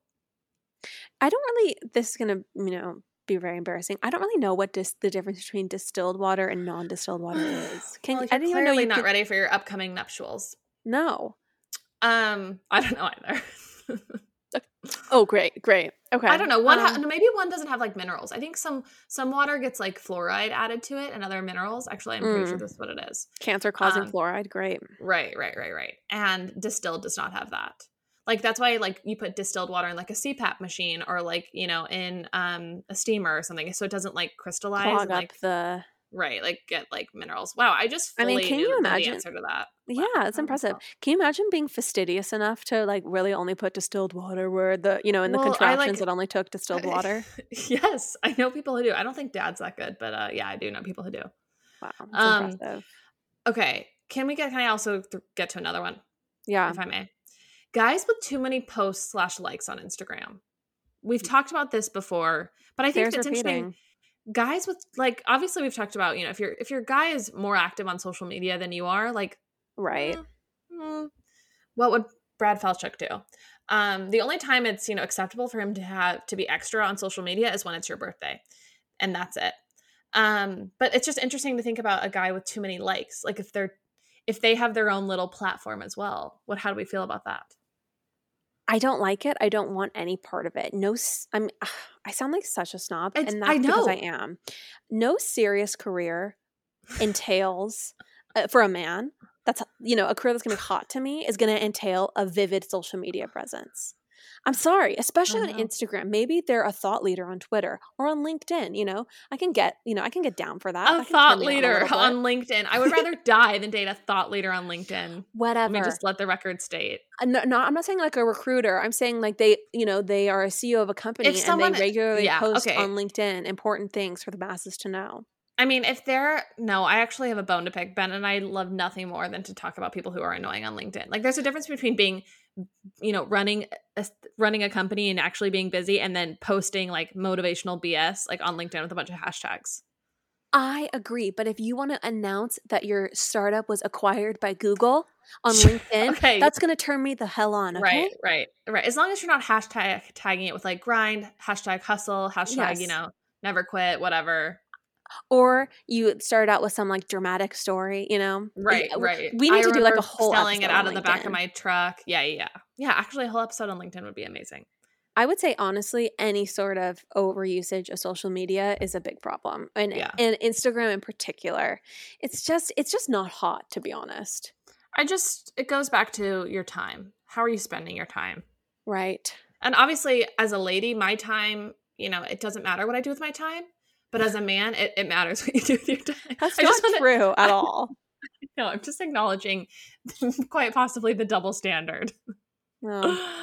This is going to, be very embarrassing. I don't really know what the difference between distilled water and non-distilled water is. I didn't even know you're not ready for your upcoming nuptials. No. I don't know either. Oh, great. Okay. I don't know. Maybe one doesn't have like minerals. I think some water gets like fluoride added to it and other minerals. Actually, I'm pretty sure that's what it is. Cancer causing fluoride. Great. Right. And distilled does not have that. Like, that's why, like, you put distilled water in, like, a CPAP machine or, like, in a steamer or something. So it doesn't, like, crystallize. Right, like, get, like, minerals. Wow, I just fully knew the answer to that. Yeah, wow. It's impressive. Can you imagine being fastidious enough to, like, really only put distilled water where the contraptions that only took distilled water? Yes, I know people who do. I don't think Dad's that good, but, yeah, I do know people who do. Wow, that's impressive. Okay, can I also get to another one? Yeah. If I may. Guys with too many posts / likes on Instagram. We've talked about this before, but I think it's interesting. Guys with, like, obviously we've talked about, if your guy is more active on social media than you are, like, right. What would Brad Falchuk do? The only time it's, acceptable for him to be extra on social media is when it's your birthday. And that's it. But it's just interesting to think about a guy with too many likes. Like, if they have their own little platform as well, how do we feel about that? I don't like it. I don't want any part of it. No, I sound like such a snob, and that's because I am. No serious career entails for a man that's, you know, a career that's going to be hot to me is going to entail a vivid social media presence. I'm sorry, especially on Instagram. Maybe they're a thought leader on Twitter or on LinkedIn. You know, I can get down for that. A thought leader on LinkedIn. I would rather die than date a thought leader on LinkedIn. Whatever. Let me just let the record state. No, I'm not saying like a recruiter. I'm saying like they are a CEO of a company and they regularly post on LinkedIn important things for the masses to know. I mean, I actually have a bone to pick. Ben and I love nothing more than to talk about people who are annoying on LinkedIn. Like, there's a difference between being, you know, running a company and actually being busy, and then posting like motivational BS like on LinkedIn with a bunch of hashtags. I agree, but if you want to announce that your startup was acquired by Google on LinkedIn, that's going to turn me the hell on. Okay? Right. As long as you're not hashtag tagging it with like grind, hashtag hustle, hashtag you know, never quit, whatever. Or you start out with some like dramatic story, you know? Right. We need to do like a whole episode on LinkedIn. Selling it out of the back of my truck. Yeah. Yeah, actually a whole episode on LinkedIn would be amazing. I would say honestly any sort of overusage of social media is a big problem. And Instagram in particular. It's just not hot, to be honest. It goes back to your time. How are you spending your time? Right. And obviously as a lady, my time, you know, it doesn't matter what I do with my time. But as a man, it matters what you do with your time. That's not true at all. No, I'm just acknowledging quite possibly the double standard. Oh.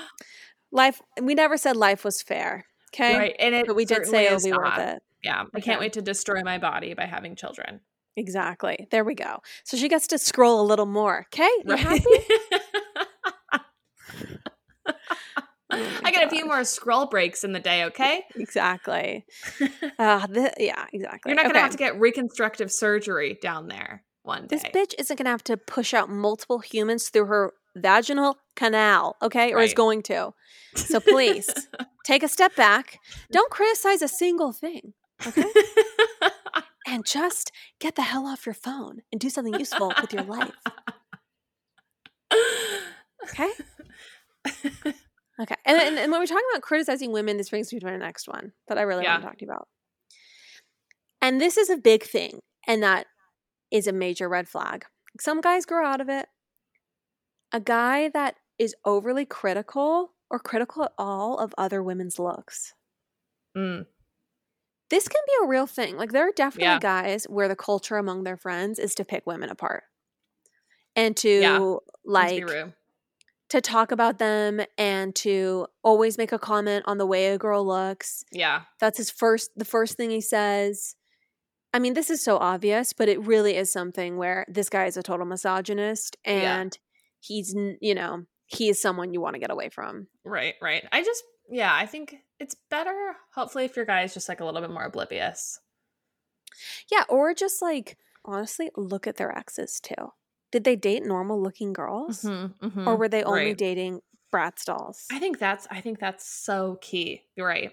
We never said life was fair, okay? Right, but we did say it'll be worth it. Yeah, I can't wait to destroy my body by having children. Exactly. There we go. So she gets to scroll a little more, okay? You happy? I get a few more scroll breaks in the day, okay? Exactly. Exactly. You're not going to have to get reconstructive surgery down there one day. This bitch isn't going to have to push out multiple humans through her vaginal canal, okay? Or is going to. So please, take a step back. Don't criticize a single thing, okay? And just get the hell off your phone and do something useful with your life. Okay? Okay. And when we're talking about criticizing women, this brings me to my next one that I really want to talk to you about. And this is a big thing, and that is a major red flag. Some guys grow out of it. A guy that is overly critical or critical at all of other women's looks. Mm. This can be a real thing. Like, there are definitely guys where the culture among their friends is to pick women apart and to like – to talk about them and to always make a comment on the way a girl looks. Yeah. That's the first thing he says. I mean, this is so obvious, but it really is something where this guy is a total misogynist and he's, you know, he is someone you want to get away from. Right. I think it's better, hopefully, if your guy is just like a little bit more oblivious. Yeah. Or just like, honestly, look at their exes too. Did they date normal-looking girls, or were they only dating Bratz dolls? I think that's so key. You're right.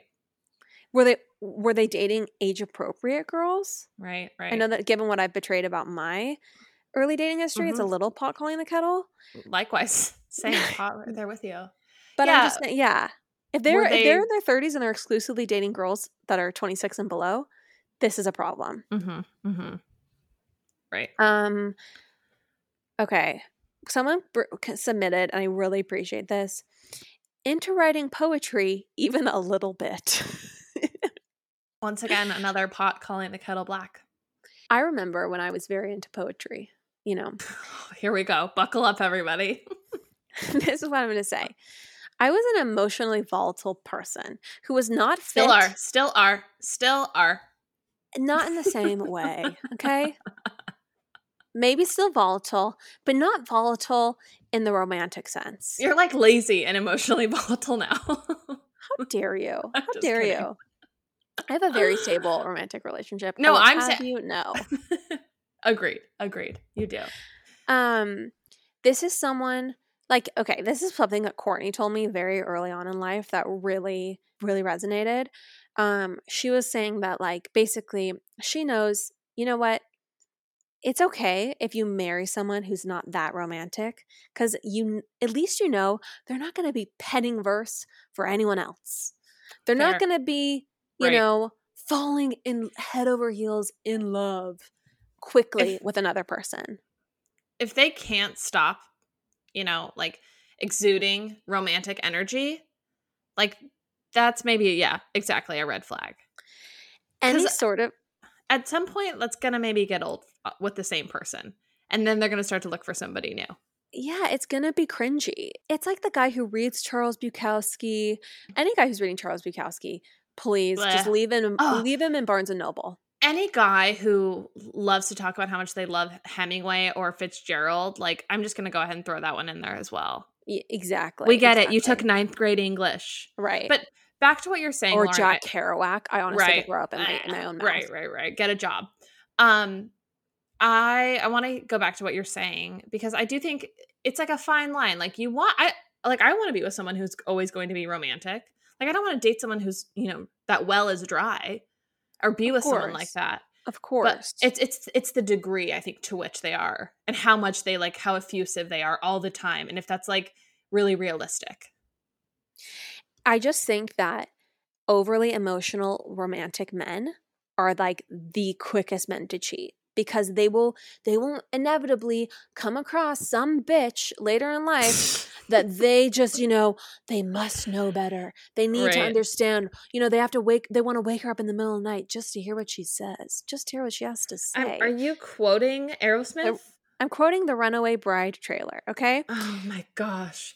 Were they dating age-appropriate girls? Right. I know that given what I've betrayed about my early dating history, it's a little pot calling the kettle. Likewise, same pot right there with you. But I'm just saying, if they're in their 30s and they're exclusively dating girls that are 26 and below, this is a problem. Mm-hmm. Right. Okay, someone submitted, and I really appreciate this, into writing poetry even a little bit. Once again, another pot calling the kettle black. I remember when I was very into poetry, you know. Here we go. Buckle up, everybody. This is what I'm going to say. I was an emotionally volatile person who was not fit. Still are. Not in the same way, okay? Maybe still volatile, but not volatile in the romantic sense. You're like lazy and emotionally volatile now. How dare you? How dare you? I have a very stable romantic relationship. No, I'm saying you know. Agreed. You do. This is someone like this is something that Courtney told me very early on in life that really, really resonated. She was saying that like basically she knows, you know what? it's okay if you marry someone who's not that romantic, because you at least you know they're not going to be penning verse for anyone else. They're not going to be, you know, falling in head over heels in love quickly with another person. If they can't stop, you know, like exuding romantic energy, like that's maybe, yeah, exactly a red flag. Any sort of. At some point, that's going to maybe get old with the same person. And then they're going to start to look for somebody new. Yeah, it's going to be cringy. It's like the guy who reads Charles Bukowski. Any guy who's reading Charles Bukowski, please just leave him in Barnes & Noble. Any guy who loves to talk about how much they love Hemingway or Fitzgerald, like I'm just going to go ahead and throw that one in there as well. Exactly. We get it. You took ninth grade English. Right. But back to what you're saying, or Lauren, Jack Kerouac. I honestly could grow up in my own mouth. Right. Get a job. I want to go back to what you're saying, because I do think it's like a fine line. Like you want, I want to be with someone who's always going to be romantic. Like I don't want to date someone who's, you know, that well is dry. Or be with someone like that. Of course. But it's the degree, I think, to which they are and how much they like, how effusive they are all the time. And if that's like really realistic. I just think that overly emotional romantic men are like the quickest men to cheat, because they will inevitably come across some bitch later in life that they just, you know, they must know better. They need to understand, you know, they want to wake her up in the middle of the night just to hear what she says, just to hear what she has to say. Are you quoting Aerosmith? I'm quoting the Runaway Bride trailer, okay? Oh my gosh.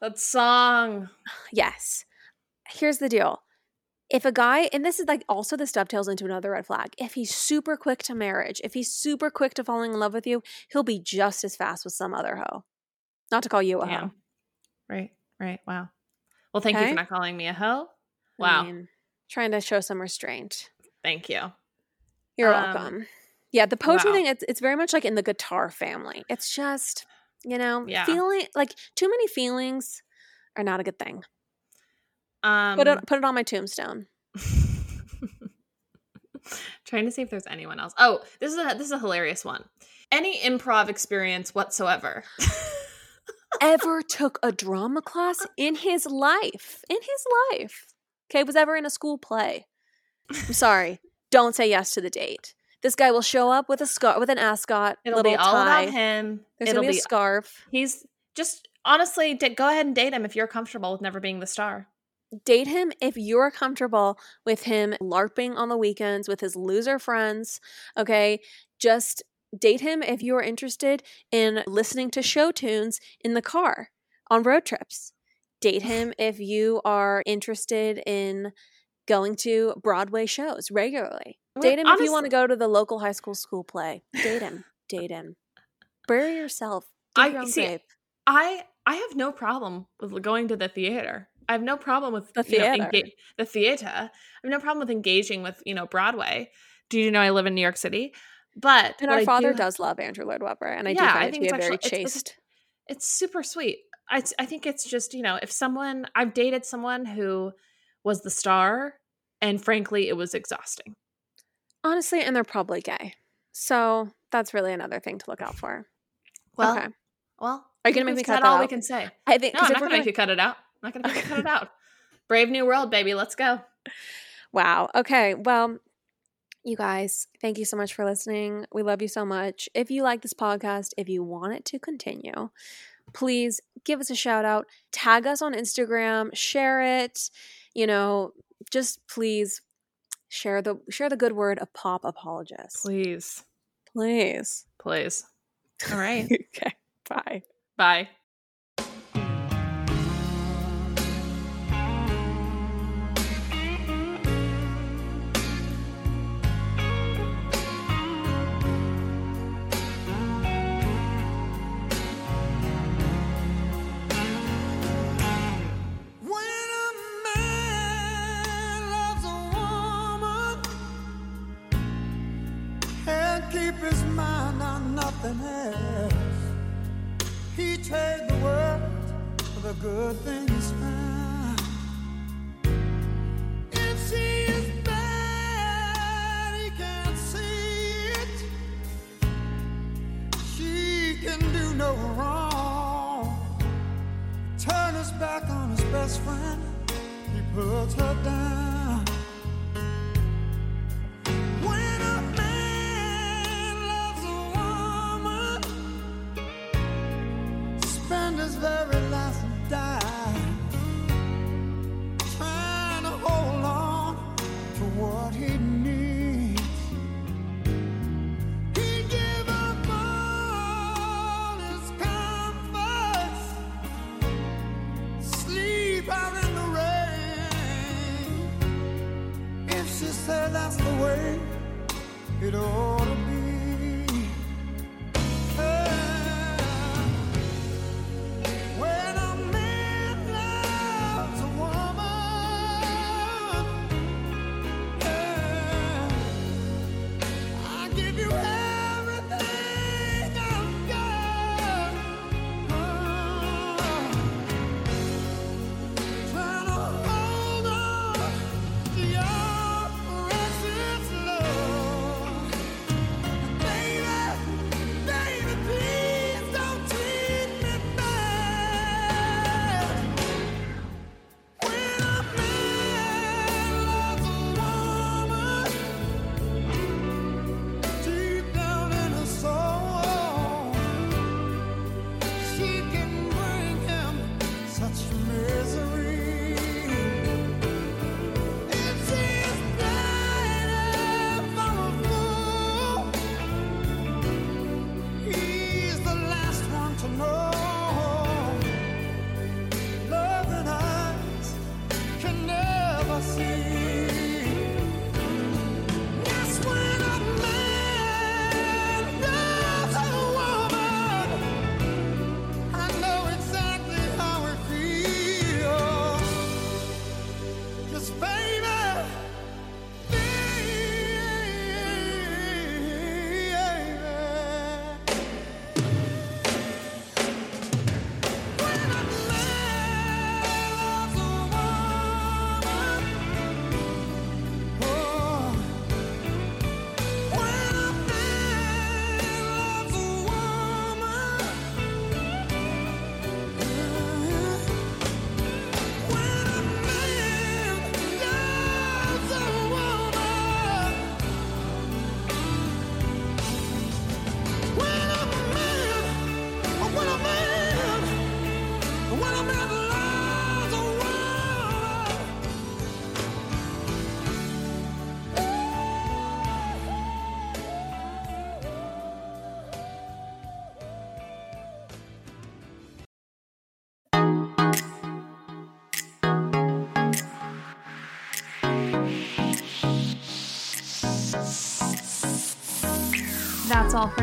That song. Yes. Here's the deal. If a guy, and this is like also this dovetails into another red flag, if he's super quick to marriage, if he's super quick to falling in love with you, he'll be just as fast with some other hoe. Not to call you a hoe. Right. Wow. Well, thank you for not calling me a hoe. Wow. I mean, trying to show some restraint. Thank you. You're welcome. Yeah, the poetry thing, it's very much like in the guitar family. It's just, you know, feeling like too many feelings are not a good thing. Put it on my tombstone. Trying to see if there's anyone else. Oh, this is a hilarious one. Any improv experience whatsoever. Ever took a drama class in his life. Okay, was ever in a school play. I'm sorry. Don't say yes to the date. This guy will show up with a scarf, with an ascot. It'll be all about him. There's gonna be a scarf. He's just honestly go ahead and date him if you're comfortable with never being the star. Date him if you're comfortable with him LARPing on the weekends with his loser friends, okay? Just date him if you're interested in listening to show tunes in the car on road trips. Date him if you are interested in going to Broadway shows regularly. Date him if you want to go to the local high school play. Date him. Bury yourself. Do your own grave. I have no problem with going to the theater. I have no problem with the theater. The theater. I have no problem with engaging with, you know, Broadway. Do you know I live in New York City? But our father does love Andrew Lloyd Webber, and I think it's very chaste. It's super sweet. I think it's just, you know, if someone – I've dated someone who was the star, and frankly, it was exhausting. Honestly, and they're probably gay. So that's really another thing to look out for. Well, okay. Are you going to make me cut that out? That's all we can say. I think, no, I'm not going to make you cut it out. I'm not going to cut it out. Brave New World, baby. Let's go. Wow. Okay. Well, you guys, thank you so much for listening. We love you so much. If you like this podcast, if you want it to continue, please give us a shout out. Tag us on Instagram. Share it. You know, just please share the good word of Pop Apologists. Please. All right. Okay. Bye. Bye. He trades the world for the good things found. If she is bad, he can't see it. best friend, he puts her down. When a man loves a woman, spend his very last and die, trying to hold on to what he needs. He'd give up all his comforts, sleep out in the rain, if she said that's the way it ought to be. That's all for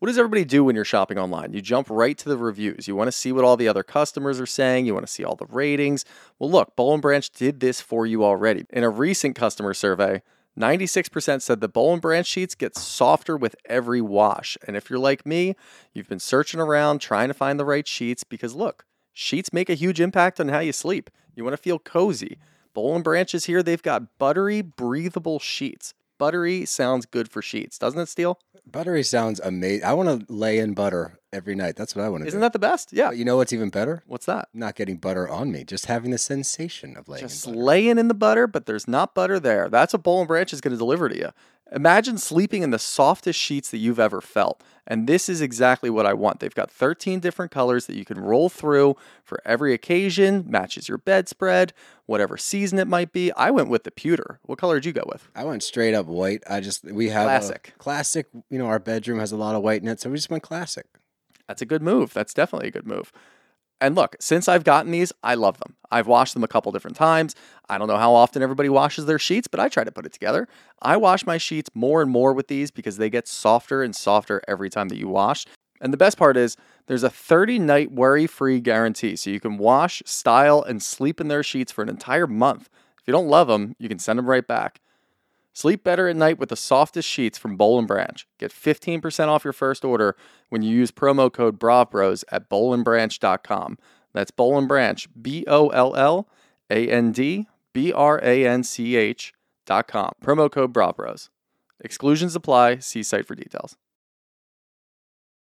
What does everybody do when you're shopping online? You jump right to the reviews. You want to see what all the other customers are saying. You want to see all the ratings. Well, look, Boll & Branch did this for you already. In a recent customer survey, 96% said the Boll & Branch sheets get softer with every wash. And if you're like me, you've been searching around trying to find the right sheets, because look, sheets make a huge impact on how you sleep. You want to feel cozy. Boll & Branch is here. They've got buttery, breathable sheets. Buttery sounds good for sheets, doesn't it, Steele? Buttery sounds amazing. I want to lay in butter every night. That's what I want to do. Isn't that the best? Yeah. But you know what's even better? What's that? Not getting butter on me. Just having the sensation of laying in butter. Just laying in the butter, but there's not butter there. That's what Boll & Branch is going to deliver to you. Imagine sleeping in the softest sheets that you've ever felt. And this is exactly what I want. They've got 13 different colors that you can roll through for every occasion, matches your bedspread, whatever season it might be. I went with the pewter. What color did you go with? I went straight up white. We have classic, you know, our bedroom has a lot of white in it, so we just went classic. That's a good move. That's definitely a good move. And look, since I've gotten these, I love them. I've washed them a couple different times. I don't know how often everybody washes their sheets, but I try to put it together. I wash my sheets more and more with these because they get softer and softer every time that you wash. And the best part is there's a 30-night worry-free guarantee, so you can wash, style, and sleep in their sheets for an entire month. If you don't love them, you can send them right back. Sleep better at night with the softest sheets from Boll & Branch. Get 15% off your first order when you use promo code BRAVBROS at bollandbranch.com. That's Boll & Branch, BOLLANDBRANCH.com. Promo code BRAVBROS. Exclusions apply. See site for details.